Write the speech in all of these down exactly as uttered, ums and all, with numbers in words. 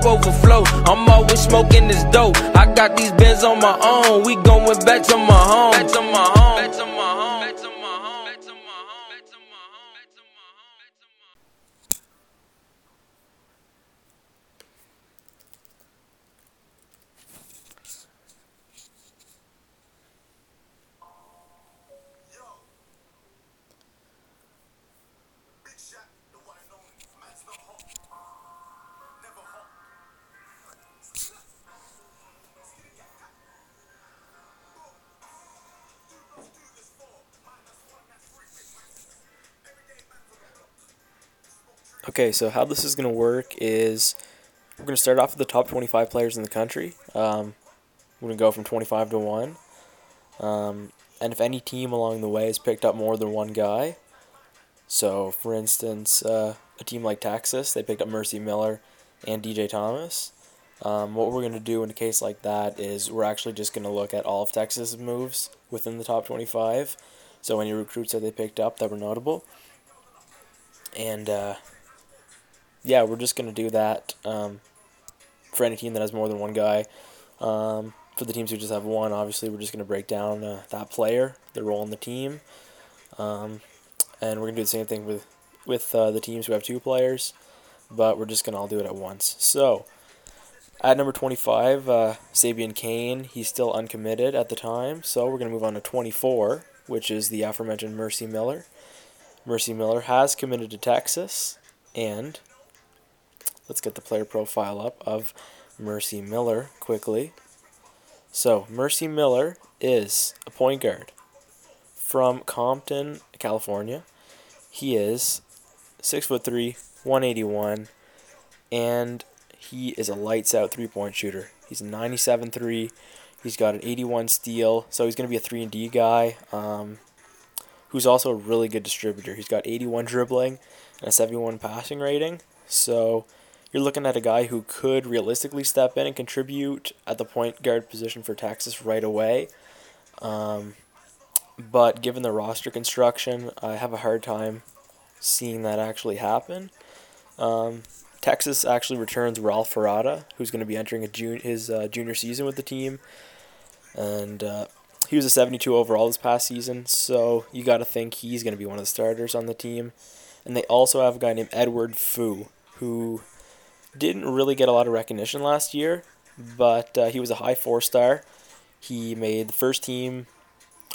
trap overflow. I'm always smoking this dope. I got these Benz on my own. We going back to my home. Back to my home. Back to my home. Back to my home. Back to my home. Back to my home. Back to my home. Back to my Okay, so how this is going to work is we're going to start off with the top twenty-five players in the country. Um, we're going to go from twenty-five to one. Um, and if any team along the way has picked up more than one guy, so for instance, uh, a team like Texas, they picked up Mercy Miller and D J Thomas. Um, what we're going to do in a case like that is we're actually just going to look at all of Texas' moves within the top twenty-five, so any recruits that they picked up that were notable. And... Uh, Yeah, we're just going to do that um, for any team that has more than one guy. Um, for the teams who just have one, obviously, we're just going to break down uh, that player, their role in the team. Um, and we're going to do the same thing with, with uh, the teams who have two players, but we're just going to all do it at once. So, at number twenty-five, uh, Sabian Kane, he's still uncommitted at the time, so we're going to move on to twenty-four, which is the aforementioned Mercy Miller. Mercy Miller has committed to Texas, and... let's get the player profile up of Mercy Miller quickly. So, Mercy Miller is a point guard from Compton, California. He is six foot three, one eighty-one, and he is a lights-out three-point shooter. He's a ninety-seven three. He's got an eighty-one steal, so he's going to be a three and D guy um, who's also a really good distributor. He's got eighty-one dribbling and a seventy-one passing rating, so... you're looking at a guy who could realistically step in and contribute at the point guard position for Texas right away. Um, but given the roster construction, I have a hard time seeing that actually happen. Um, Texas actually returns Ralph Harada, who's going to be entering a jun- his uh, junior season with the team. And uh, he was a seventy-two overall this past season, so you got to think he's going to be one of the starters on the team. And they also have a guy named Edward Fu, who... didn't really get a lot of recognition last year, but uh, he was a high four-star. He made the first team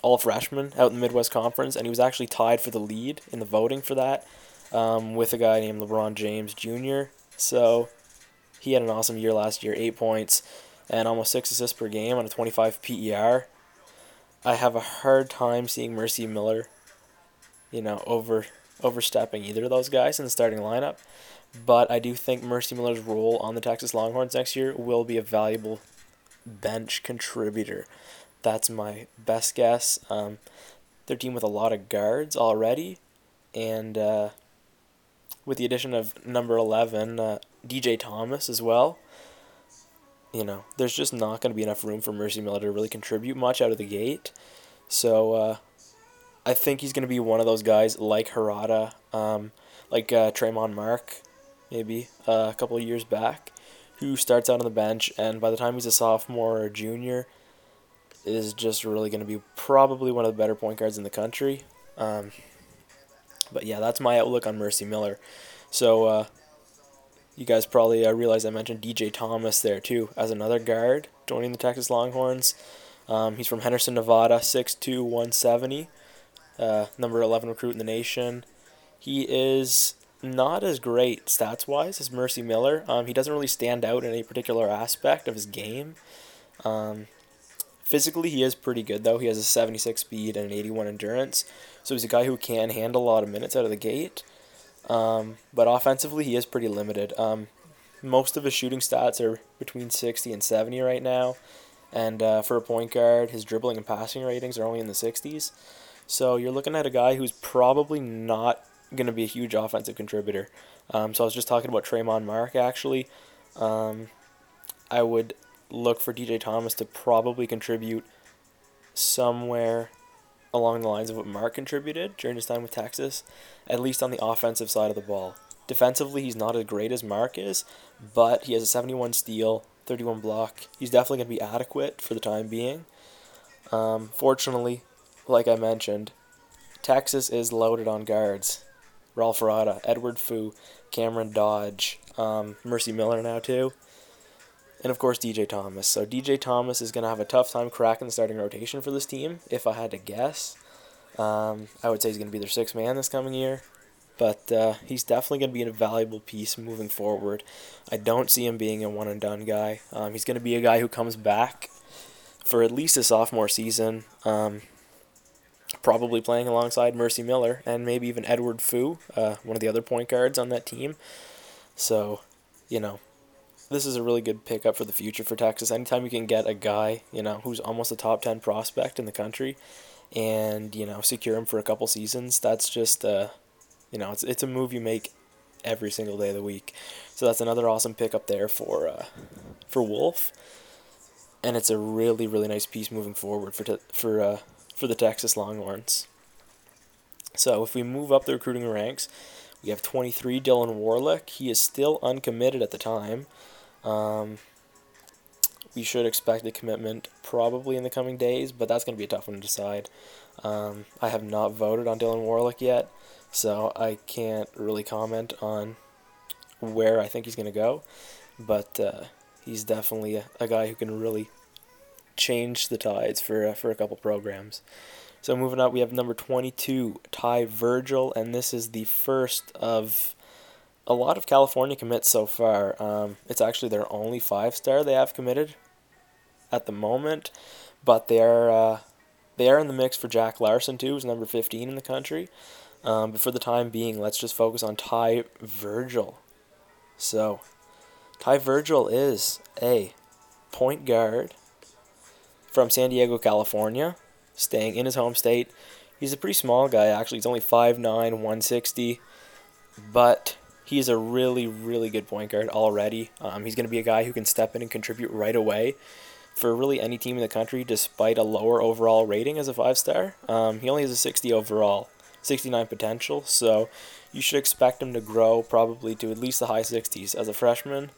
all-freshman out in the Midwest Conference, and he was actually tied for the lead in the voting for that um, with a guy named LeBron James Junior So he had an awesome year last year, eight points and almost six assists per game on a twenty-five P E R. I have a hard time seeing Mercy Miller, you know, over overstepping either of those guys in the starting lineup. But I do think Mercy Miller's role on the Texas Longhorns next year will be a valuable bench contributor. That's my best guess. Um, they're a team with a lot of guards already. And uh, with the addition of number eleven, uh, D J Thomas as well, you know, there's just not going to be enough room for Mercy Miller to really contribute much out of the gate. So uh, I think he's going to be one of those guys like Harada, um, like uh, Traymon Mark, maybe uh, a couple of years back, who starts out on the bench, and by the time he's a sophomore or a junior, is just really going to be probably one of the better point guards in the country. Um, but yeah, that's my outlook on Mercy Miller. So uh, you guys probably uh, realize I mentioned D J Thomas there too, as another guard joining the Texas Longhorns. Um, he's from Henderson, Nevada, six two, one seventy, uh, number eleven recruit in the nation. He is... not as great stats-wise as Mercy Miller. Um, he doesn't really stand out in any particular aspect of his game. Um, physically, he is pretty good, though. He has a seventy-six speed and an eighty-one endurance, so he's a guy who can handle a lot of minutes out of the gate. Um, but offensively, he is pretty limited. Um, most of his shooting stats are between sixty and seventy right now, and uh, for a point guard, his dribbling and passing ratings are only in the sixties. So you're looking at a guy who's probably not going to be a huge offensive contributor. Um, so I was just talking about Traymon Mark, actually. Um, I would look for D J Thomas to probably contribute somewhere along the lines of what Mark contributed during his time with Texas, at least on the offensive side of the ball. Defensively, he's not as great as Mark is, but he has a seventy-one steal, thirty-one block. He's definitely going to be adequate for the time being. Um, fortunately, like I mentioned, Texas is loaded on guards. Ralph Harada, Edward Fu, Cameron Dodge, um, Mercy Miller now too, and of course D J Thomas. So D J Thomas is going to have a tough time cracking the starting rotation for this team, if I had to guess. Um, I would say he's going to be their sixth man this coming year, but uh, he's definitely going to be a valuable piece moving forward. I don't see him being a one-and-done guy. Um, he's going to be a guy who comes back for at least a sophomore season, um, probably playing alongside Mercy Miller and maybe even Edward Fu, uh, one of the other point guards on that team. So, you know, this is a really good pickup for the future for Texas. Anytime you can get a guy, you know, who's almost a top ten prospect in the country and, you know, secure him for a couple seasons, that's just, uh, you know, it's it's a move you make every single day of the week. So that's another awesome pickup there for uh, for Wolf. And it's a really, really nice piece moving forward for te- for uh, for the Texas Longhorns. So if we move up the recruiting ranks, we have twenty-three, Dylan Warlick. He is still uncommitted at the time. Um, we should expect a commitment probably in the coming days, but that's going to be a tough one to decide. Um, I have not voted on Dylan Warlick yet, so I can't really comment on where I think he's going to go, but uh, he's definitely a, a guy who can really change the tides for uh, for a couple programs. So moving up, we have number twenty-two, Ty Virgil, and this is the first of a lot of California commits so far. Um, it's actually their only five-star they have committed at the moment, but they are uh, they are in the mix for Jack Larson too, who's number fifteen in the country. Um, but for the time being, let's just focus on Ty Virgil. So, Ty Virgil is a point guard from San Diego, California, staying in his home state. He's a pretty small guy, actually. He's only five nine, one sixty, but he's a really, really good point guard already. Um, he's going to be a guy who can step in and contribute right away for really any team in the country, despite a lower overall rating as a five-star. Um, he only has a sixty overall, sixty-nine potential, so you should expect him to grow probably to at least the high sixties as a freshman,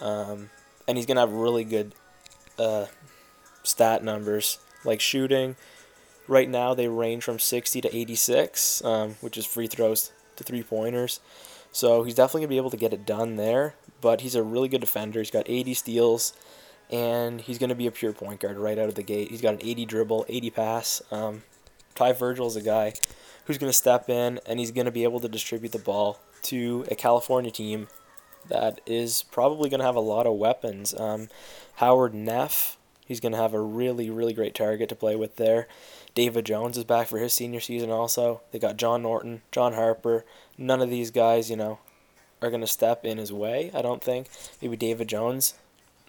um, and he's going to have really good uh, stat numbers, like shooting. Right now they range from sixty to eighty-six, um, which is free throws to three-pointers, so he's definitely going to be able to get it done there, but he's a really good defender. He's got eighty steals, and he's going to be a pure point guard right out of the gate. He's got an eighty dribble, eighty pass. Um, Ty Virgil is a guy who's going to step in, and he's going to be able to distribute the ball to a California team that is probably going to have a lot of weapons. Um, Howard Neff, he's going to have a really, really great target to play with there. David Jones is back for his senior season also. They got John Norton, John Harper. None of these guys, you know, are going to step in his way, I don't think. Maybe David Jones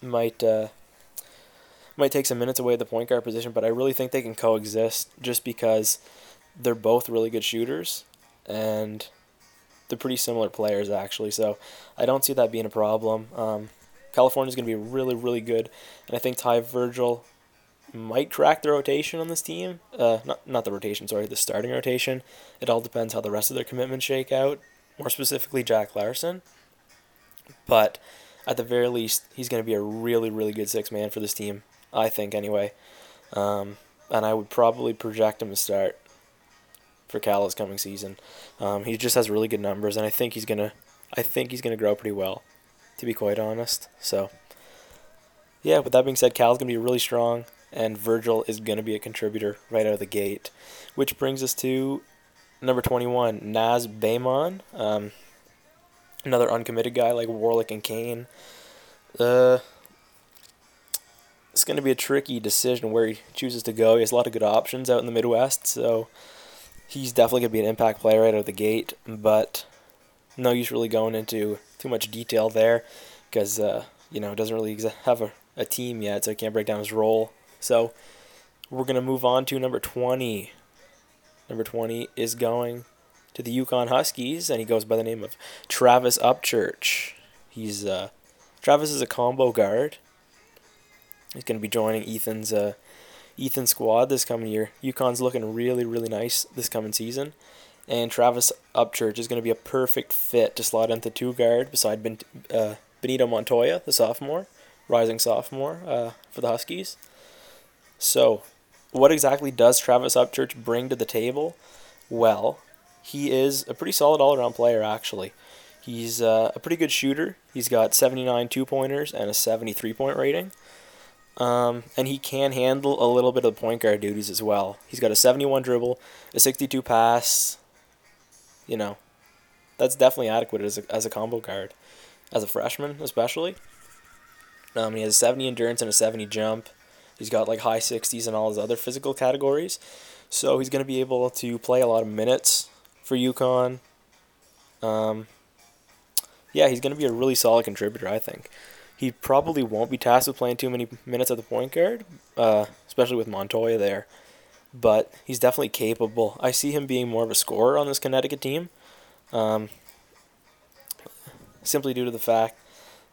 might... Uh, might take some minutes away at the point guard position, but I really think they can coexist just because they're both really good shooters, and they're pretty similar players, actually. So I don't see that being a problem. Um, California's going to be really, really good, and I think Ty Virgil might crack the rotation on this team. Uh, not not the rotation, sorry, the starting rotation. It all depends how the rest of their commitments shake out, more specifically Jack Larson. But at the very least, he's going to be a really, really good sixth man for this team, I think, anyway. Um, and I would probably project him to start for Cal this coming season. Um, he just has really good numbers, and I think he's gonna, I think he's gonna grow pretty well, to be quite honest. So, yeah. With that being said, Cal's gonna be really strong, and Virgil is gonna be a contributor right out of the gate, which brings us to number twenty-one, Naz Baymon, um, another uncommitted guy like Warlick and Kane. Uh, it's gonna be a tricky decision where he chooses to go. He has a lot of good options out in the Midwest, so he's definitely going to be an impact player right out of the gate, but no use really going into too much detail there because, uh, you know, doesn't really have a, a team yet, so I can't break down his role. So we're going to move on to number twenty. Number twenty is going to the Yukon Huskies, and he goes by the name of Travis Upchurch. He's uh, Travis is a combo guard. He's going to be joining Ethan's... Uh, Ethan's squad this coming year. UConn's looking really, really nice this coming season. And Travis Upchurch is going to be a perfect fit to slot into two guard beside ben, uh, Benito Montoya, the sophomore, rising sophomore uh, for the Huskies. So, what exactly does Travis Upchurch bring to the table? Well, he is a pretty solid all-around player, actually. He's uh, a pretty good shooter. He's got seventy-nine two-pointers and a seventy-three point rating. Um, and he can handle a little bit of the point guard duties as well. He's got a seventy-one dribble, a sixty-two pass. You know, that's definitely adequate as a, as a combo guard, as a freshman especially. Um, he has a seventy endurance and a seventy jump. He's got like high sixties and all his other physical categories. So he's going to be able to play a lot of minutes for UConn. Um, yeah, he's going to be a really solid contributor, I think. He probably won't be tasked with playing too many minutes at the point guard, uh, especially with Montoya there. But he's definitely capable. I see him being more of a scorer on this Connecticut team, um, simply due to the fact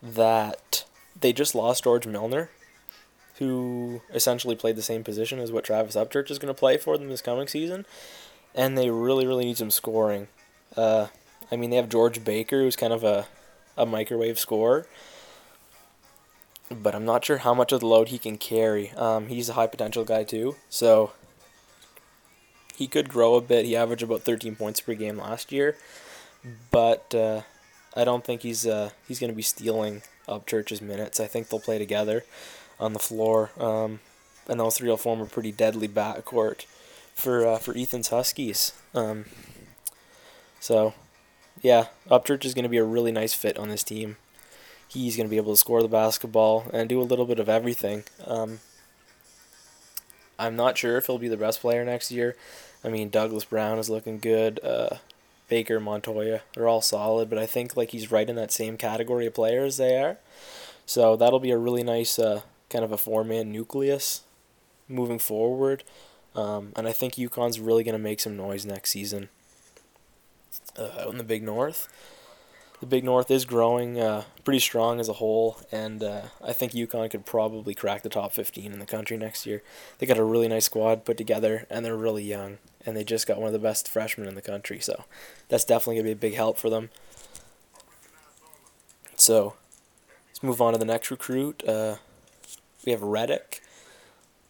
that they just lost George Milner, who essentially played the same position as what Travis Upchurch is going to play for them this coming season, and they really, really need some scoring. Uh, I mean, they have George Baker, who's kind of a, a microwave scorer, but I'm not sure how much of the load he can carry. Um, he's a high potential guy too, so he could grow a bit. He averaged about thirteen points per game last year, but uh, I don't think he's uh, he's going to be stealing Upchurch's minutes. I think they'll play together on the floor, um, and those three will form a pretty deadly backcourt for uh, for Ethan's Huskies. Um, so, yeah, Upchurch is going to be a really nice fit on this team. He's going to be able to score the basketball and do a little bit of everything. Um, I'm not sure if he'll be the best player next year. I mean, Douglas Brown is looking good. Uh, Baker, Montoya, they're all solid, but I think like he's right in that same category of players they are. So that'll be a really nice uh, kind of a four-man nucleus moving forward. Um, and I think UConn's really going to make some noise next season uh, out in the Big North. The Big North is growing uh, pretty strong as a whole, and uh, I think UConn could probably crack the top fifteen in the country next year. They got a really nice squad put together, and they're really young, and they just got one of the best freshmen in the country, so that's definitely going to be a big help for them. So, let's move on to the next recruit. Uh, we have Reddick,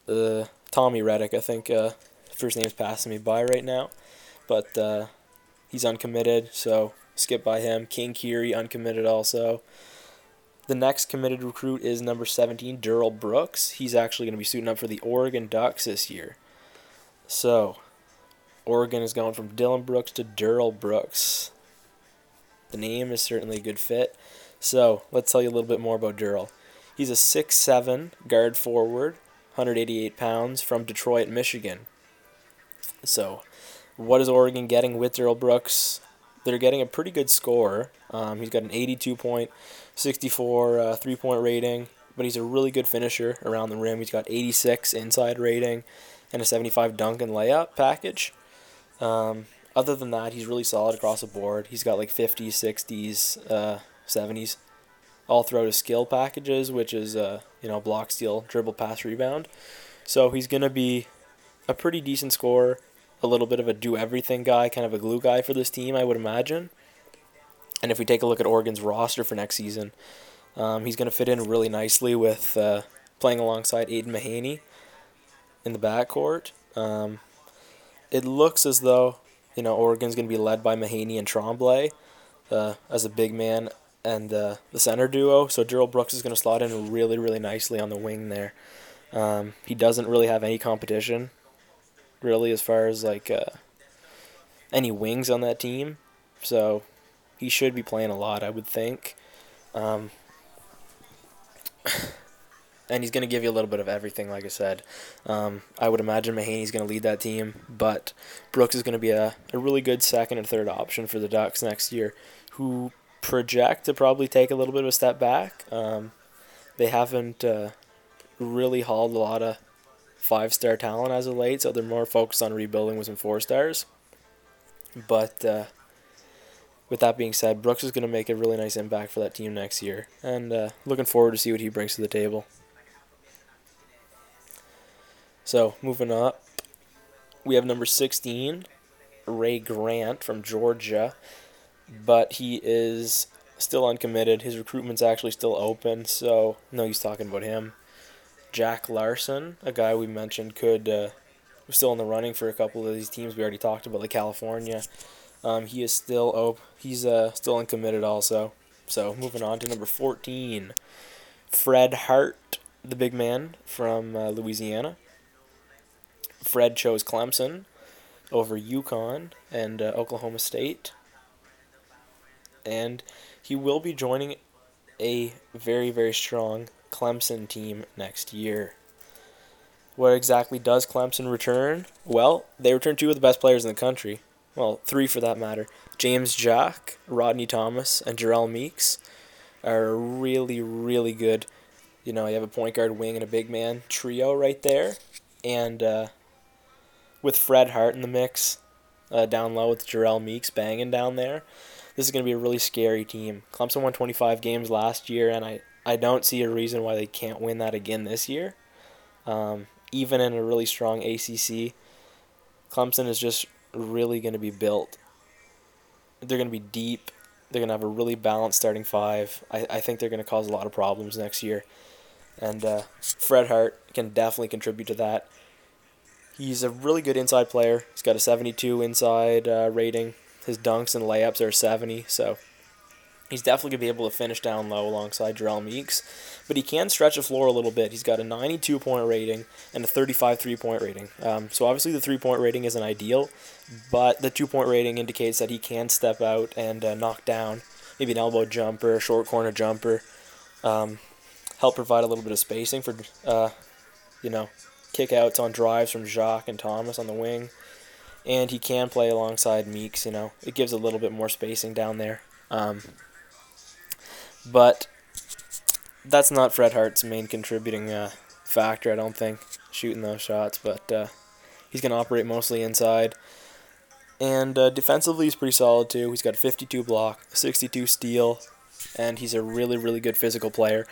uh, Tommy Reddick, I think. Uh, first name's passing me by right now, but uh, he's uncommitted, so skip by him. King Kiri, uncommitted also. The next committed recruit is number seventeen, Durrell Brooks. He's actually going to be suiting up for the Oregon Ducks this year. So, Oregon is going from Dylan Brooks to Durrell Brooks. The name is certainly a good fit. So, let's tell you a little bit more about Durrell. He's a six seven guard forward, one hundred eighty-eight pounds, from Detroit, Michigan. So, what is Oregon getting with Durrell Brooks? They're getting a pretty good scorer. Um, he's got an eighty-two point, sixty-four uh, three-point rating, but he's a really good finisher around the rim. He's got eighty-six inside rating and a seventy-five dunk and layup package. Um, other than that, he's really solid across the board. He's got like fifties, sixties, uh, seventies, all throughout his skill packages, which is uh, you know block, steal, dribble, pass, rebound. So he's going to be a pretty decent scorer, a little bit of a do-everything guy, kind of a glue guy for this team, I would imagine. And if we take a look at Oregon's roster for next season, um, he's going to fit in really nicely with uh, playing alongside Aiden Mahaney in the backcourt. Um, it looks as though, you know, Oregon's going to be led by Mahaney and Tremblay uh, as a big man and uh, the center duo. So Durrell Brooks is going to slot in really, really nicely on the wing there. Um, he doesn't really have any competition, really, as far as like uh, any wings on that team. So he should be playing a lot, I would think. Um, and he's going to give you a little bit of everything, like I said. Um, I would imagine Mahaney's going to lead that team, but Brooks is going to be a, a really good second and third option for the Ducks next year, who project to probably take a little bit of a step back. Um, they haven't uh, really hauled a lot of five-star talent as of late, so they're more focused on rebuilding with some four-stars. But uh, with that being said, Brooks is going to make a really nice impact for that team next year, and uh, looking forward to see what he brings to the table. So, moving up, we have number sixteen, Ray Grant from Georgia, but he is still uncommitted. His recruitment's actually still open, so no use talking about him. Jack Larson, a guy we mentioned could uh, was still in the running for a couple of these teams. We already talked about the California. Um, he is still op- He's uh, still uncommitted also. So moving on to number fourteen, Fred Hart, the big man from uh, Louisiana. Fred chose Clemson over UConn and uh, Oklahoma State. And he will be joining a very, very strong Clemson team next year. What exactly does Clemson return? Well, they return two of the best players in the country. Well, three for that matter. James Jack, Rodney Thomas, and Jarrell Meeks are really, really good. You know, you have a point guard, wing, and a big man trio right there. And uh, with Fred Hart in the mix, uh, down low with Jarrell Meeks banging down there, this is going to be a really scary team. Clemson won twenty-five games last year, and I, I don't see a reason why they can't win that again this year. Um, even in a really strong A C C, Clemson is just really going to be built. They're going to be deep. They're going to have a really balanced starting five. I, I think they're going to cause a lot of problems next year. And uh, Fred Hart can definitely contribute to that. He's a really good inside player. He's got a seventy-two inside uh, rating. His dunks and layups are seventy, so he's definitely going to be able to finish down low alongside Jarrell Meeks. But he can stretch the floor a little bit. He's got a ninety-two point rating and a thirty-five three-point rating. Um, so obviously the three-point rating isn't ideal, but the two-point rating indicates that he can step out and uh, knock down maybe an elbow jumper, a short corner jumper, um, help provide a little bit of spacing for, uh, you know, kickouts on drives from Jacques and Thomas on the wing. And he can play alongside Meeks, you know. It gives a little bit more spacing down there. Um, but that's not Fred Hart's main contributing uh, factor, I don't think, shooting those shots. But uh, he's going to operate mostly inside. And uh, defensively, he's pretty solid, too. He's got a fifty-two block, sixty-two steal, and he's a really, really good physical player.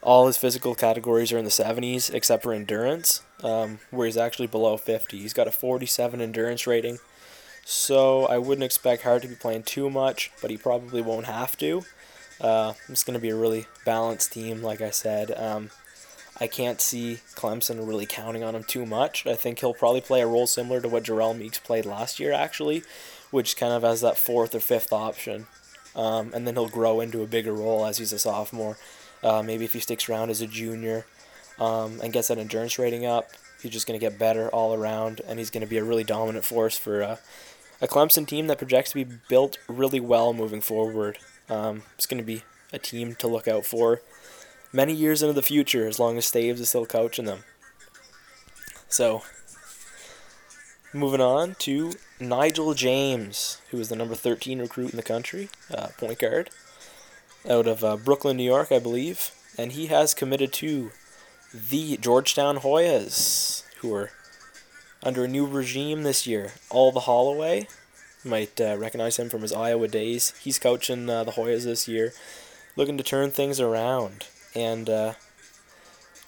All his physical categories are in the seventies, except for endurance, um, where he's actually below fifty. He's got a forty-seven endurance rating, so I wouldn't expect Hart to be playing too much, but he probably won't have to. Uh, it's going to be a really balanced team, like I said. Um, I can't see Clemson really counting on him too much. I think he'll probably play a role similar to what Jarrell Meeks played last year, actually, which kind of has that fourth or fifth option, um, and then he'll grow into a bigger role as he's a sophomore. Uh, maybe if he sticks around as a junior um, and gets that endurance rating up, he's just going to get better all around, and he's going to be a really dominant force for uh, a Clemson team that projects to be built really well moving forward. Um, it's going to be a team to look out for many years into the future, as long as Staves is still coaching them. So, moving on to Nigel James, who is the number thirteen recruit in the country, uh, point guard, out of uh, Brooklyn, New York, I believe. And he has committed to the Georgetown Hoyas, who are under a new regime this year. Oliver Holloway, you might uh, recognize him from his Iowa days. He's coaching uh, the Hoyas this year, looking to turn things around. And uh,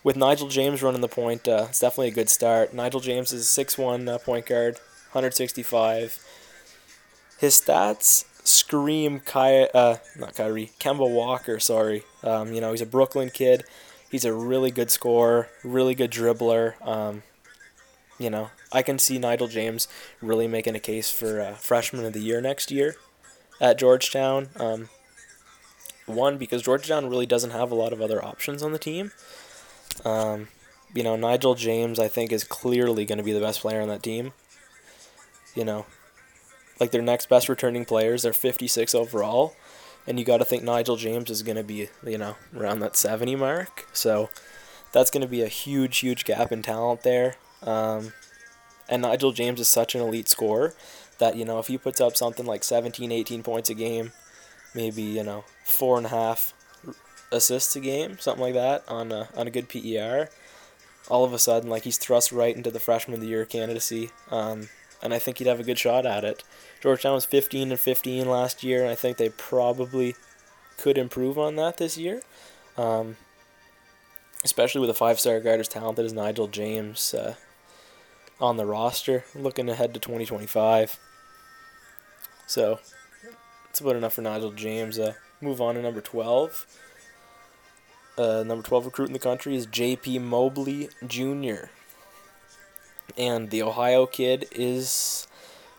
with Nigel James running the point, uh, it's definitely a good start. Nigel James is a six one uh, point guard, one sixty-five. His stats scream Ky- uh, not Kyrie, Kemba Walker, sorry. Um, you know, he's a Brooklyn kid. He's a really good scorer, really good dribbler. Um, you know, I can see Nigel James really making a case for uh, freshman of the year next year at Georgetown. Um, one, because Georgetown really doesn't have a lot of other options on the team. Um, you know, Nigel James, I think, is clearly going to be the best player on that team. You know, like their next best returning players, they're fifty-six overall, and you got to think Nigel James is going to be, you know, around that seventy mark. So that's going to be a huge, huge gap in talent there. Um, and Nigel James is such an elite scorer that, you know, if he puts up something like seventeen, eighteen points a game, maybe, you know, four and a half assists a game, something like that on a, on a good P E R, all of a sudden, like, he's thrust right into the freshman of the year candidacy. Um, and I think he'd have a good shot at it. Georgetown was fifteen and fifteen last year, and I think they probably could improve on that this year, um, especially with a five-star guard as talented as Nigel James uh, on the roster, looking ahead to twenty twenty-five. So that's about enough for Nigel James. Uh, move on to number twelve. Uh, number twelve recruit in the country is J P. Mobley Junior And the Ohio kid is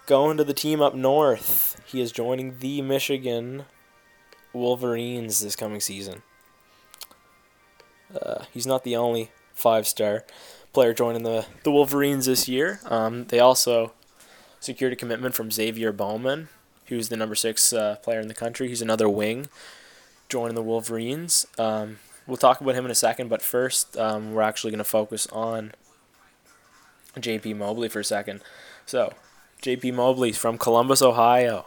going to the team up north. He is joining the Michigan Wolverines this coming season. Uh, he's not the only five-star player joining the, the Wolverines this year. Um, they also secured a commitment from Xavier Bowman, who's the number six uh, player in the country. He's another wing joining the Wolverines. Um, we'll talk about him in a second, but first um, we're actually going to focus on J P. Mobley for a second. So, J P. Mobley's from Columbus, Ohio.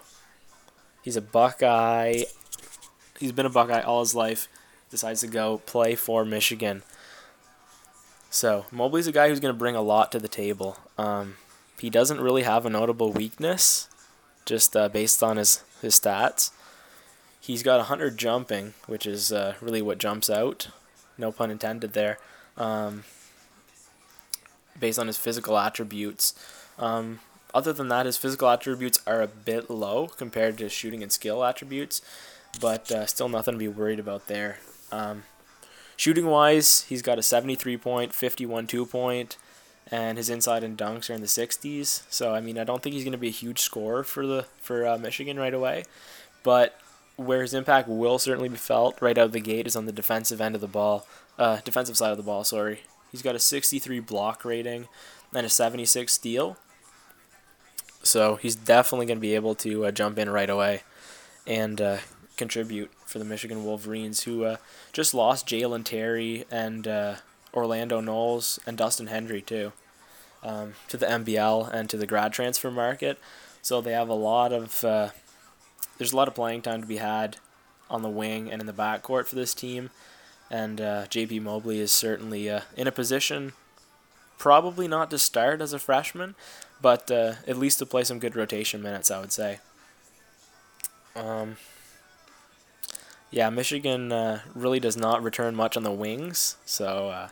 He's a Buckeye. He's been a Buckeye all his life. Decides to go play for Michigan. So, Mobley's a guy who's going to bring a lot to the table. Um, he doesn't really have a notable weakness, just uh, based on his, his stats. He's got one hundred jumping, which is uh, really what jumps out. No pun intended there. Um, based on his physical attributes. Um, other than that, his physical attributes are a bit low compared to shooting and skill attributes, but uh, still nothing to be worried about there. Um, Shooting-wise, he's got a seventy-three point, fifty-one two-point, and his inside and dunks are in the sixties. So, I mean, I don't think he's going to be a huge scorer for the for uh, Michigan right away. But where his impact will certainly be felt right out of the gate is on the defensive end of the ball, uh, defensive side of the ball, sorry. He's got a sixty-three block rating and a seventy-six steal. So he's definitely going to be able to uh, jump in right away and uh, contribute for the Michigan Wolverines, who uh, just lost Jalen Terry and uh, Orlando Knowles and Dustin Hendry too, um, to the M B L and to the grad transfer market. So they have a lot of uh, there's a lot of playing time to be had on the wing and in the backcourt for this team, and uh, J P. Mobley is certainly uh, in a position, probably not to start as a freshman, but uh, at least to play some good rotation minutes, I would say. Um. Yeah, Michigan uh, really does not return much on the wings, so uh,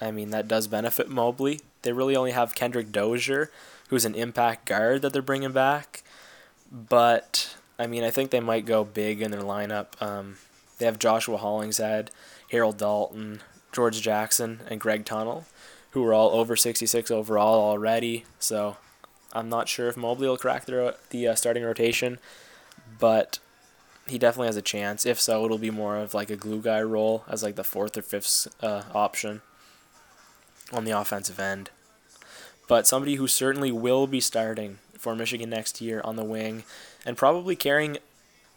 I mean, that does benefit Mobley. They really only have Kendrick Dozier, who's an impact guard that they're bringing back, but I mean, I think they might go big in their lineup. Um, they have Joshua Hollingshead, Harold Dalton, George Jackson, and Greg Tunnel, who are all over sixty-six overall already, so I'm not sure if Mobley will crack the, the uh, starting rotation, but he definitely has a chance. If so, it'll be more of like a glue guy role as like the fourth or fifth uh, option on the offensive end. But somebody who certainly will be starting for Michigan next year on the wing and probably carrying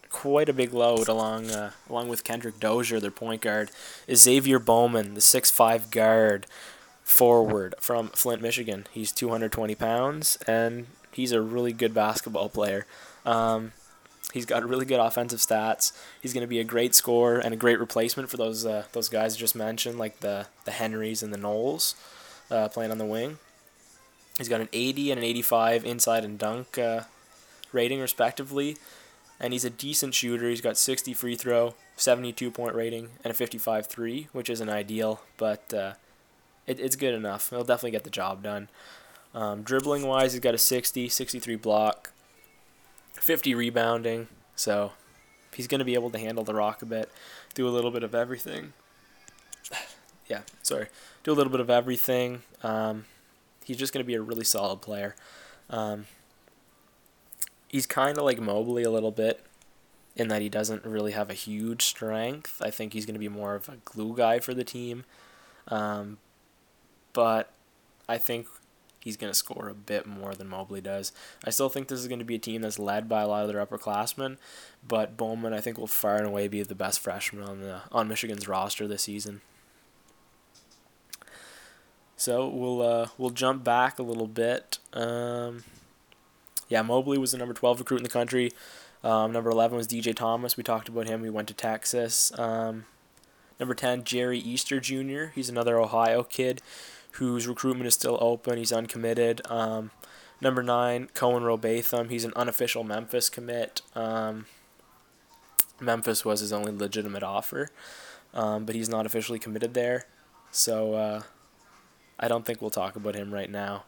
quite a big load along uh, along with Kendrick Dozier, their point guard, is Xavier Bowman, the six five guard forward from Flint, Michigan. He's two hundred twenty pounds, and he's a really good basketball player. Um... He's got really good offensive stats. He's going to be a great scorer and a great replacement for those uh, those guys I just mentioned, like the, the Henrys and the Knowles uh, playing on the wing. He's got an eighty and an eighty-five inside and dunk uh, rating, respectively. And he's a decent shooter. He's got sixty free throw, seventy-two point rating, and a fifty-five three, which isn't ideal, but uh, it, it's good enough. He'll definitely get the job done. Um, dribbling-wise, he's got a sixty, sixty-three block, fifty rebounding, so he's going to be able to handle the rock a bit, do a little bit of everything. yeah, sorry, do a little bit of everything. Um, he's just going to be a really solid player. Um, he's kind of like Mobley a little bit in that he doesn't really have a huge strength. I think he's going to be more of a glue guy for the team, um, but I think he's going to score a bit more than Mobley does. I still think this is going to be a team that's led by a lot of their upperclassmen, but Bowman, I think, will far and away be the best freshman on the on Michigan's roster this season. So we'll uh, we'll jump back a little bit. Um, yeah, Mobley was the number twelve recruit in the country. Um, number eleven was D J Thomas. We talked about him. He went to Texas. Um, number ten, Jerry Easter Junior He's another Ohio kid whose recruitment is still open. He's uncommitted. Um, number nine, Cohen Robatham. He's an unofficial Memphis commit. Um, Memphis was his only legitimate offer, um, but he's not officially committed there. So uh, I don't think we'll talk about him right now.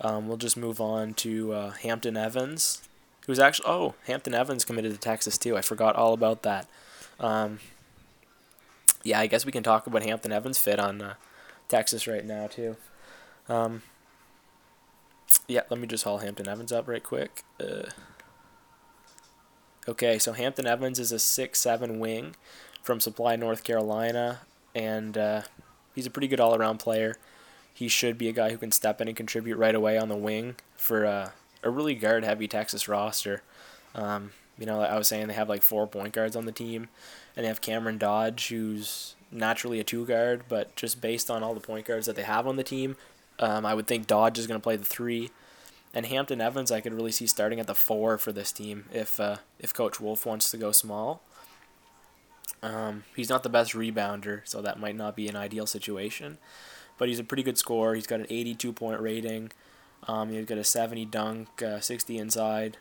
Um, we'll just move on to uh, Hampton Evans, who's actually, oh, Hampton Evans committed to Texas too. I forgot all about that. Um, yeah, I guess we can talk about Hampton Evans' fit on uh, Texas right now too. Um, yeah, let me just haul Hampton Evans up right quick. Uh, okay, so Hampton Evans is a six seven wing from Supply, North Carolina, and uh, he's a pretty good all-around player. He should be a guy who can step in and contribute right away on the wing for uh, a really guard-heavy Texas roster. Um, you know, I was saying they have like four point guards on the team, and they have Cameron Dodge, who's naturally a two-guard, but just based on all the point guards that they have on the team, um, I would think Dodge is going to play the three. And Hampton Evans, I could really see starting at the four for this team if uh, if Coach Wolf wants to go small. Um, he's not the best rebounder, so that might not be an ideal situation. But he's a pretty good scorer. He's got an eighty-two point rating. Um, he's got a seventy dunk, uh, sixty inside.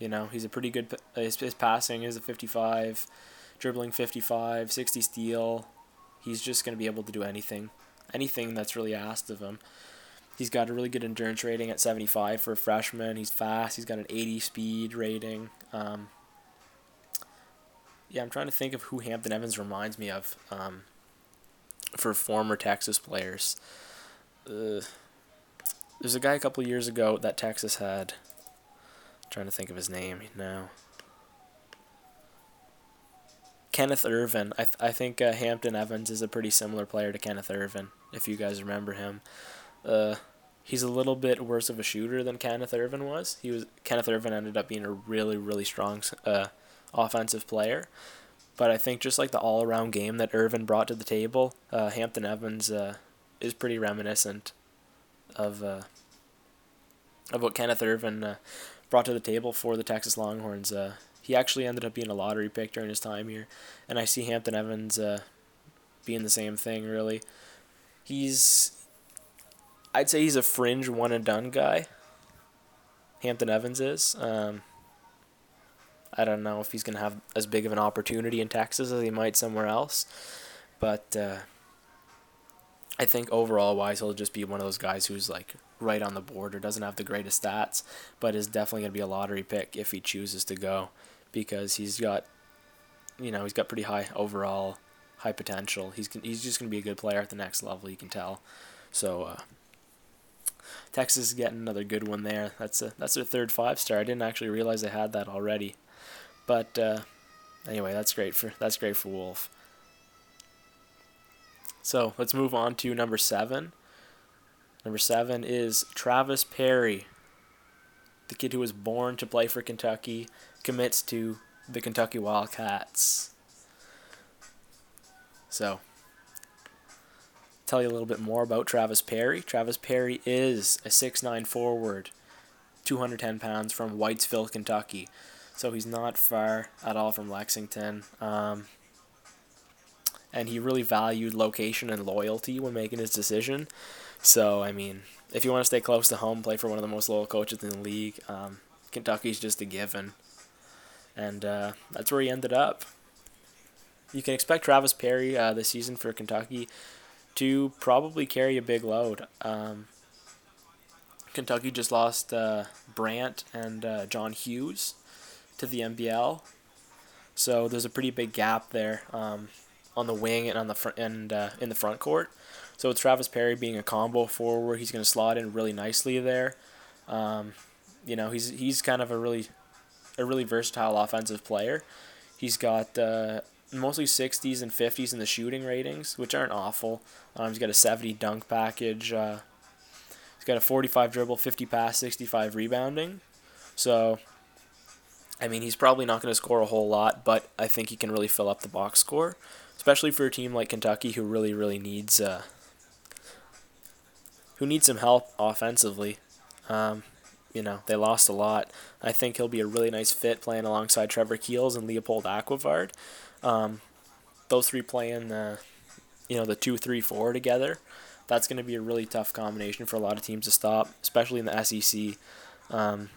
You know, he's a pretty good. Uh, his, his passing is a fifty-five, dribbling fifty-five, sixty steal. He's just going to be able to do anything, anything that's really asked of him. He's got a really good endurance rating at seventy-five for a freshman. He's fast. He's got an eighty speed rating. Um, yeah, I'm trying to think of who Hampton Evans reminds me of um, for former Texas players. Uh, there's a guy a couple of years ago that Texas had. I'm trying to think of his name now. Kenneth Irvin. I th- I think uh, Hampton Evans is a pretty similar player to Kenneth Irvin, if you guys remember him. Uh, he's a little bit worse of a shooter than Kenneth Irvin was. He was Kenneth Irvin ended up being a really, really strong uh, offensive player. But I think just like the all-around game that Irvin brought to the table, uh, Hampton Evans uh, is pretty reminiscent of uh, of what Kenneth Irvin uh, brought to the table for the Texas Longhorns. Uh, he actually ended up being a lottery pick during his time here, and I see Hampton Evans uh, being the same thing, really. He's... I'd say he's a fringe one-and-done guy. Hampton Evans is. Um, I don't know if he's going to have as big of an opportunity in Texas as he might somewhere else. But uh, I think overall-wise, he'll just be one of those guys who's like right on the border, doesn't have the greatest stats, but is definitely going to be a lottery pick if he chooses to go, because he's got, you know, he's got pretty high overall, high potential. He's he's just going to be a good player at the next level, you can tell. So... Uh, Texas is getting another good one there. That's a, that's their third five-star. I didn't actually realize they had that already. But uh, anyway, that's great for that's great for Wolf. So let's move on to number seven. Number seven is Travis Perry, the kid who was born to play for Kentucky, commits to the Kentucky Wildcats. So... tell you a little bit more about Travis Perry. Travis Perry is a six nine forward, two hundred ten pounds, from Whitesville, Kentucky. So he's not far at all from Lexington. Um, and he really valued location and loyalty when making his decision. So, I mean, if you want to stay close to home, play for one of the most loyal coaches in the league, um, Kentucky's just a given. And uh, that's where he ended up. You can expect Travis Perry uh, this season for Kentucky to probably carry a big load. Um, Kentucky just lost uh, Brant and uh, John Hughes to the N B L, so there's a pretty big gap there um, on the wing and on the fr- and uh, in the front court. So with Travis Perry being a combo forward, he's going to slot in really nicely there. Um, you know, he's he's kind of a really a really versatile offensive player. He's got uh, mostly sixties and fifties in the shooting ratings, which aren't awful. Um, he's got a seventy dunk package. Uh, he's got a forty-five dribble, fifty pass, sixty-five rebounding. So, I mean, he's probably not going to score a whole lot, but I think he can really fill up the box score, especially for a team like Kentucky who really, really needs uh, who needs some help offensively. Um, you know, they lost a lot. I think he'll be a really nice fit playing alongside Trevor Keels and Leopold Aquivard. Um, those three playing the, you know, the two, three, four together, that's going to be a really tough combination for a lot of teams to stop, especially in the S E C. Um,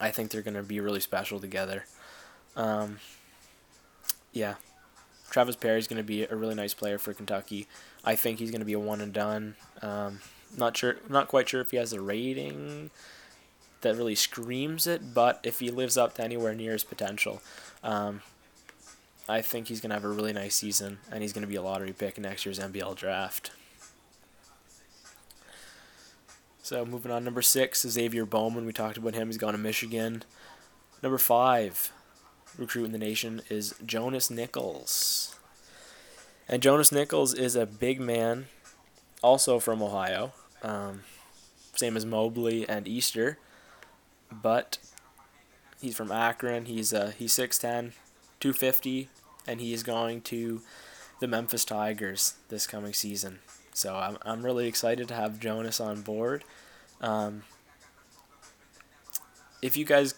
I think they're going to be really special together. Um, yeah, Travis Perry's going to be a really nice player for Kentucky. I think he's going to be a one and done. Um, not sure, not quite sure if he has a rating. that really screams it, but if he lives up to anywhere near his potential, um, I think he's going to have a really nice season, and he's going to be a lottery pick in next year's N B L draft. So moving on, number six, Xavier Bowman. We talked about him. He's gone to Michigan. Number five, recruit in the nation, is Jonas Nichols. And Jonas Nichols is a big man, also from Ohio, um, same as Mobley and Easter, but he's from Akron. He's uh, he's six ten, two fifty, and he is going to the Memphis Tigers this coming season. So I'm I'm really excited to have Jonas on board. Um, if you guys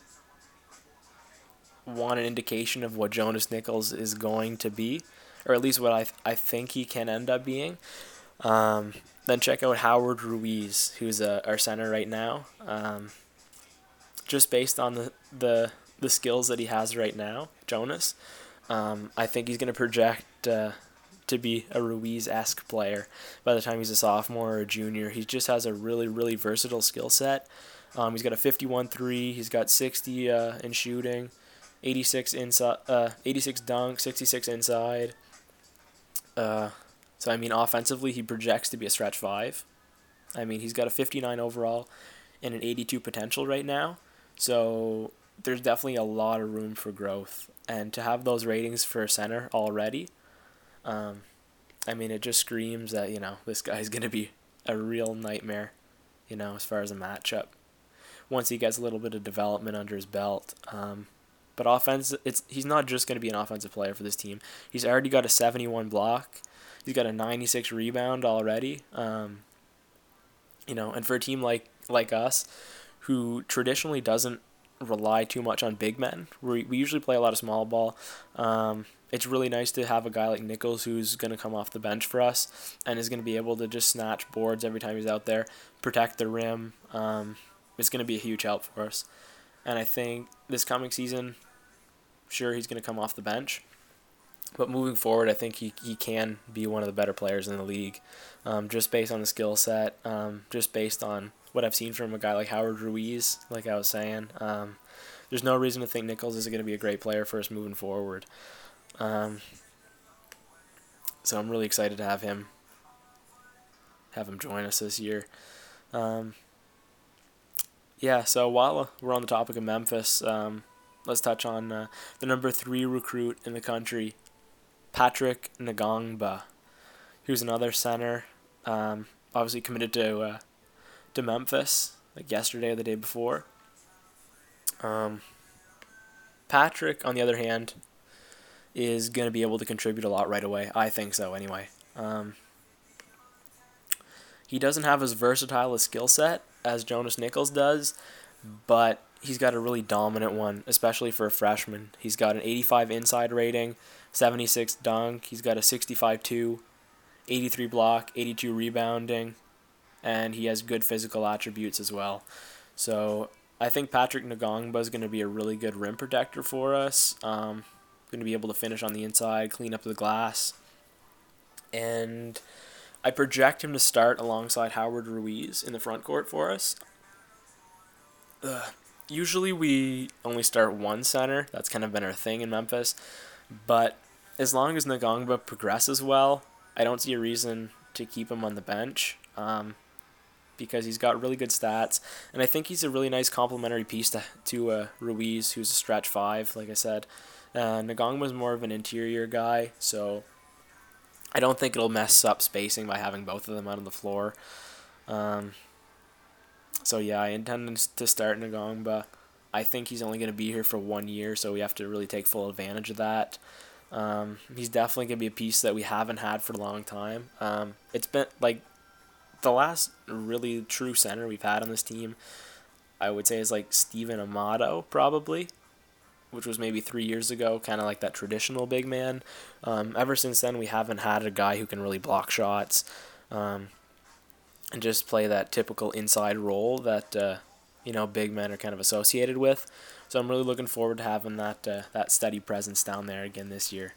want an indication of what Jonas Nichols is going to be, or at least what I th- I think he can end up being, um, then check out Howard Ruiz, who's uh, our center right now. Um, just based on the, the the skills that he has right now, Jonas, um, I think he's going to project Uh, to be a Ruiz-esque player by the time he's a sophomore or a junior. He just has a really, really versatile skill set. Um, he's got a fifty-one three. He's got sixty uh, in shooting, eighty-six inside, uh, eighty-six dunk, sixty-six inside. Uh, so, I mean, offensively, he projects to be a stretch five. I mean, he's got a fifty-nine overall and an eighty-two potential right now. So there's definitely a lot of room for growth. And to have those ratings for center already, Um, I mean, it just screams that, you know, this guy's going to be a real nightmare, you know, as far as a matchup, once he gets a little bit of development under his belt. Um, but offense, it's he's not just going to be an offensive player for this team. He's already got a seventy-one block. He's got a ninety-six rebound already. Um, you know, and for a team like, like us, who traditionally doesn't rely too much on big men, we, we usually play a lot of small ball, um... it's really nice to have a guy like Nichols who's going to come off the bench for us and is going to be able to just snatch boards every time he's out there, protect the rim. Um, it's going to be a huge help for us. And I think this coming season, sure, he's going to come off the bench, but moving forward, I think he, he can be one of the better players in the league, um, just based on the skill set, um, just based on what I've seen from a guy like Howard Ruiz, like I was saying. Um, there's no reason to think Nichols isn't going to be a great player for us moving forward. Um, so I'm really excited to have him, have him join us this year. Um, yeah, so while we're on the topic of Memphis, um, let's touch on uh, the number three recruit in the country, Patrick Nagamba, who's another center, um, obviously committed to, uh, to Memphis, like yesterday or the day before. Um, Patrick, on the other hand, is going to be able to contribute a lot right away. I think so, anyway. Um, he doesn't have as versatile a skill set as Jonas Nichols does, but he's got a really dominant one, especially for a freshman. He's got an eighty-five inside rating, seventy-six dunk, he's got a sixty-five two, eighty-three block, eighty-two rebounding, and he has good physical attributes as well. So I think Patrick Nagamba is going to be a really good rim protector for us. Um... going to be able to finish on the inside, clean up the glass, and I project him to start alongside Howard Ruiz in the front court for us. Ugh. Usually we only start one center. That's kind of been our thing in Memphis, but as long as Nagamba progresses well, I don't see a reason to keep him on the bench, um, because he's got really good stats, and I think he's a really nice complementary piece to, to uh, Ruiz, who's a stretch five, like I said. Uh, Nagamba was more of an interior guy, so I don't think it'll mess up spacing by having both of them out on the floor. Um, so yeah, I intend to start Nagamba. I think he's only going to be here for one year, so we have to really take full advantage of that. Um, he's definitely going to be a piece that we haven't had for a long time. Um, it's been, like, the last really true center we've had on this team, I would say, is, like, Steven Amato, probably, which was maybe three years ago, kind of like that traditional big man. Um, ever since then, we haven't had a guy who can really block shots um, and just play that typical inside role that uh, you know big men are kind of associated with. So I'm really looking forward to having that uh, that steady presence down there again this year.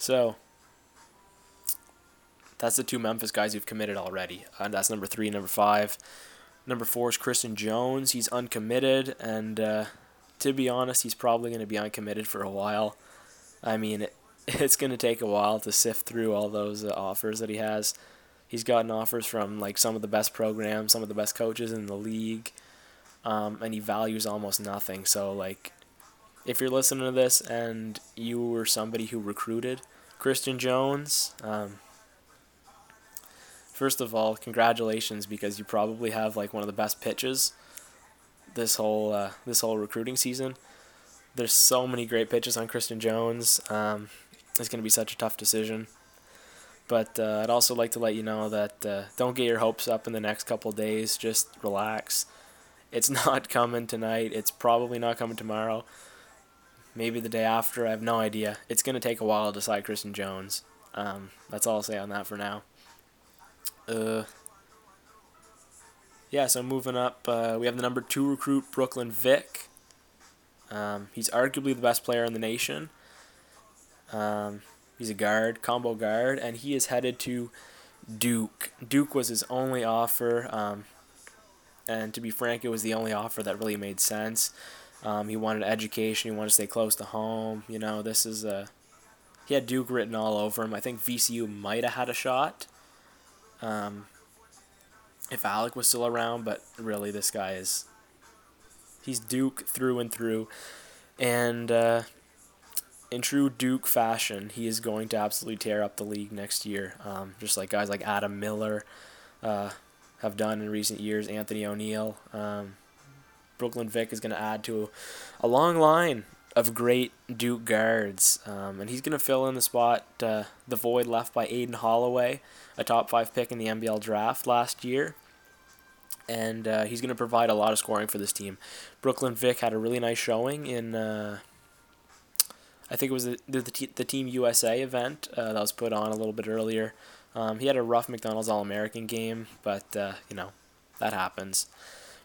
So that's the two Memphis guys who've committed already. Uh, that's number three and number five. Number four is Kristen Jones. He's uncommitted, and uh, to be honest, he's probably going to be uncommitted for a while. I mean, it, it's going to take a while to sift through all those uh, offers that he has. He's gotten offers from like some of the best programs, some of the best coaches in the league, um, and he values almost nothing. So, like, if you're listening to this and you were somebody who recruited Kristen Jones, um, first of all, congratulations, because you probably have like one of the best pitches this whole uh, this whole recruiting season. There's so many great pitches on Kristen Jones. Um, it's going to be such a tough decision. But uh, I'd also like to let you know that uh, don't get your hopes up in the next couple of days. Just relax. It's not coming tonight. It's probably not coming tomorrow. Maybe the day after. I have no idea. It's going to take a while to decide Kristen Jones. Um, that's all I'll say on that for now. Uh, yeah, so moving up, uh, we have the number two recruit, Brooklyn Vick. Um, he's arguably the best player in the nation. Um, he's a guard, combo guard, and he is headed to Duke. Duke was his only offer, um, and to be frank, it was the only offer that really made sense. Um, he wanted education, he wanted to stay close to home, you know, this is a... He had Duke written all over him. I think V C U might have had a shot, um, if Alec was still around, but really, this guy is... He's Duke through and through, and uh, in true Duke fashion, he is going to absolutely tear up the league next year, um, just like guys like Adam Miller uh, have done in recent years, Anthony O'Neal. Um, Brooklyn Vick is going to add to a long line of great Duke guards, um, and he's going to fill in the spot, uh, the void left by Aiden Holloway, a top five pick in the N B L draft last year. And uh, he's going to provide a lot of scoring for this team. Brooklyn Vick had a really nice showing in, uh, I think it was the the, the Team U S A event uh, that was put on a little bit earlier. Um, he had a rough McDonald's All-American game, but, uh, you know, that happens.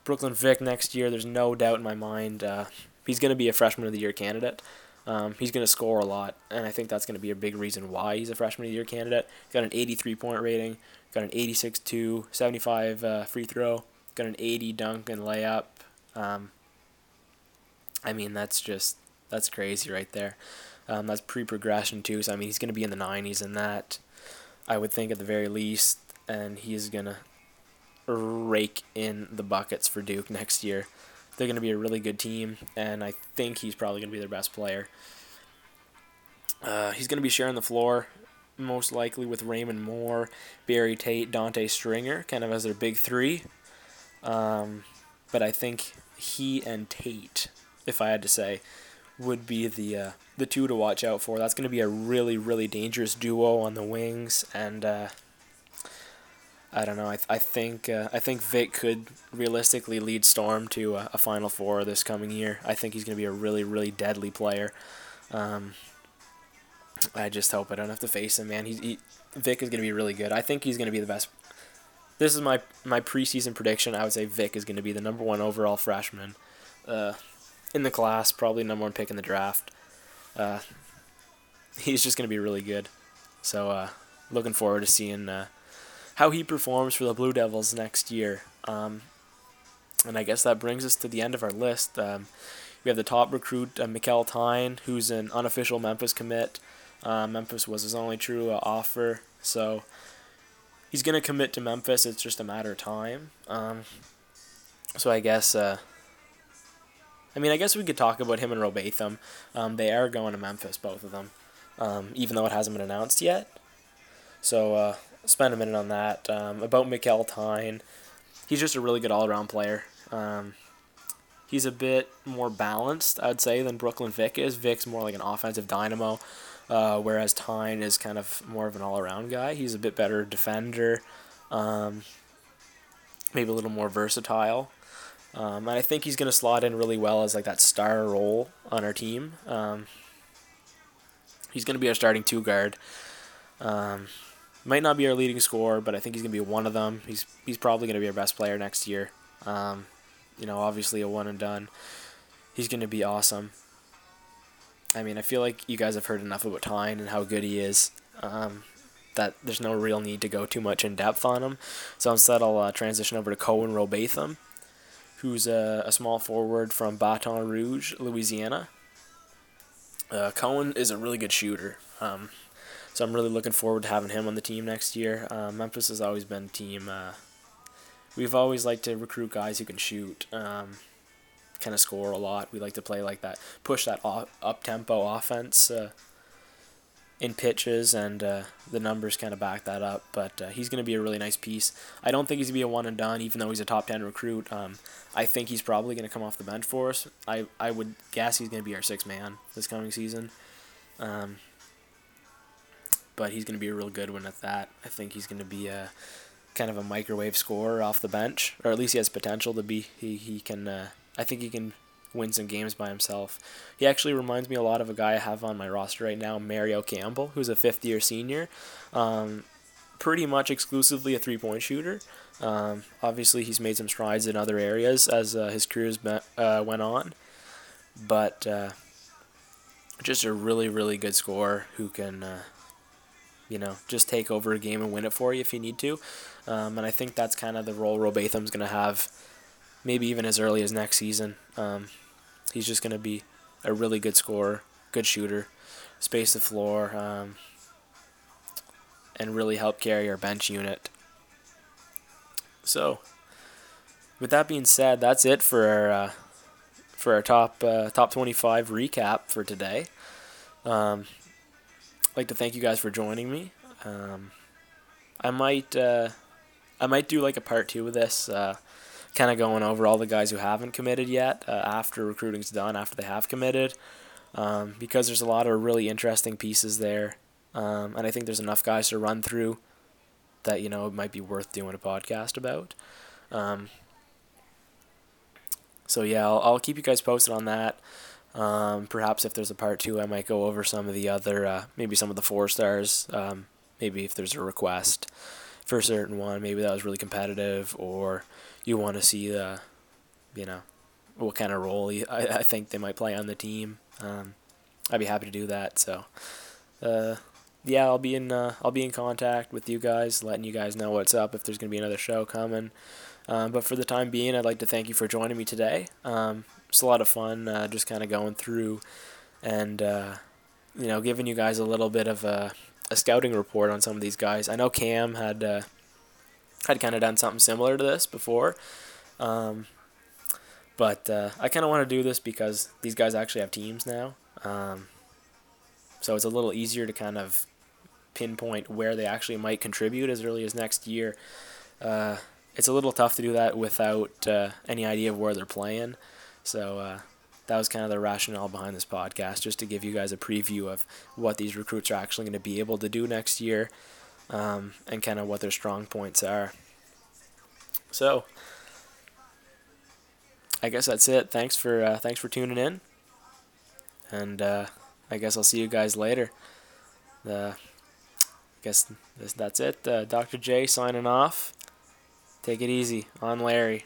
Brooklyn Vick next year, there's no doubt in my mind, uh, he's going to be a Freshman of the Year candidate. Um, he's going to score a lot, and I think that's going to be a big reason why he's a Freshman of the Year candidate. He's got an eighty-three point rating, got an eighty-six two, seventy-five uh, free throw, got an eighty dunk and layup. Um, I mean, that's just, that's crazy right there. Um, that's pre-progression too, so I mean, he's going to be in the nineties in that, I would think, at the very least, and he's going to rake in the buckets for Duke next year. They're going to be a really good team, and I think he's probably going to be their best player. Uh, he's going to be sharing the floor, most likely with Raymond Moore, Barry Tate, Dante Stringer, kind of as their big three. Um, but I think he and Tate, if I had to say, would be the uh, the two to watch out for. That's going to be a really, really dangerous duo on the wings, and uh, I don't know. I th- I think uh, I think Vic could realistically lead Storm to a, a Final Four this coming year. I think he's going to be a really, really deadly player. Um, I just hope I don't have to face him, man. He's, he, Vic is going to be really good. I think he's going to be the best. This is my my preseason prediction. I would say Vic is going to be the number one overall freshman uh, in the class, probably number one pick in the draft. Uh, he's just going to be really good. So uh, looking forward to seeing uh, how he performs for the Blue Devils next year. Um, and I guess that brings us to the end of our list. Um, we have the top recruit, uh, Mikael Tyne, who's an unofficial Memphis commit. Uh, Memphis was his only true uh, offer, so he's going to commit to Memphis. It's just a matter of time. Um, so I guess, uh, I mean, I guess we could talk about him and Robatham. Um, they are going to Memphis, both of them, um, even though it hasn't been announced yet. So uh, spend a minute on that. Um, about Mikael Tyne, he's just a really good all-around player. Um, he's a bit more balanced, I'd say, than Brooklyn Vick is. Vick's more like an offensive dynamo. Uh, whereas Tyne is kind of more of an all-around guy. He's a bit better defender, um, maybe a little more versatile. Um, and I think he's going to slot in really well as like that star role on our team. Um, he's going to be our starting two-guard. Um, might not be our leading scorer, but I think he's going to be one of them. He's he's probably going to be our best player next year. Um, you know, obviously a one-and-done. He's going to be awesome. I mean, I feel like you guys have heard enough about Tyne and how good he is. Um, that there's no real need to go too much in depth on him. So instead, I'll uh, transition over to Cohen Robatham, who's a, a small forward from Baton Rouge, Louisiana. Uh, Cohen is a really good shooter, um, so I'm really looking forward to having him on the team next year. Uh, Memphis has always been a team. Uh, we've always liked to recruit guys who can shoot, um, kind of score a lot. We like to play like that, push that up-tempo offense uh, in pitches, and uh, the numbers kind of back that up. But uh, he's going to be a really nice piece. I don't think he's going to be a one-and-done, even though he's a top ten recruit. Um, I think he's probably going to come off the bench for us. I, I would guess he's going to be our sixth man this coming season. Um, but he's going to be a real good one at that. I think he's going to be a kind of a microwave scorer off the bench, or at least he has potential to be. He, he can... Uh, I think he can win some games by himself. He actually reminds me a lot of a guy I have on my roster right now, Mario Campbell, who's a fifth-year senior. Um, pretty much exclusively a three-point shooter. Um, obviously, he's made some strides in other areas as uh, his career uh, went on. But uh, just a really, really good scorer who can, uh, you know, just take over a game and win it for you if you need to. Um, and I think that's kind of the role Robatham's going to have, maybe even as early as next season. Um, he's just going to be a really good scorer, good shooter, space the floor, um, and really help carry our bench unit. So, with that being said, that's it for our, uh, for our top uh, top twenty-five recap for today. Um, I'd like to thank you guys for joining me. Um, I might uh, I might do like a part two of this. Uh, kind of going over all the guys who haven't committed yet uh, after recruiting's done, after they have committed, um, because there's a lot of really interesting pieces there, um, and I think there's enough guys to run through that, you know, it might be worth doing a podcast about. Um, so yeah, I'll, I'll keep you guys posted on that. Um, perhaps if there's a part two, I might go over some of the other, uh, maybe some of the four stars, um, maybe if there's a request for a certain one, maybe that was really competitive, or you want to see, uh, you know, what kind of role I, I think they might play on the team. Um, I'd be happy to do that. So, uh, yeah, I'll be in uh, I'll be in contact with you guys, letting you guys know what's up if there's going to be another show coming. Um, but for the time being, I'd like to thank you for joining me today. Um, it's a lot of fun, uh, just kind of going through and uh, you know, giving you guys a little bit of a. a scouting report on some of these guys. I know Cam had uh, had kind of done something similar to this before, um, but uh, I kind of want to do this because these guys actually have teams now, um, so it's a little easier to kind of pinpoint where they actually might contribute as early as next year. Uh, it's a little tough to do that without uh, any idea of where they're playing, so uh, that was kind of the rationale behind this podcast, just to give you guys a preview of what these recruits are actually going to be able to do next year, um, and kind of what their strong points are. So, I guess that's it. Thanks for uh, thanks for tuning in, and uh, I guess I'll see you guys later. Uh, I guess that's it. Uh, Doctor J signing off. Take it easy on Larry.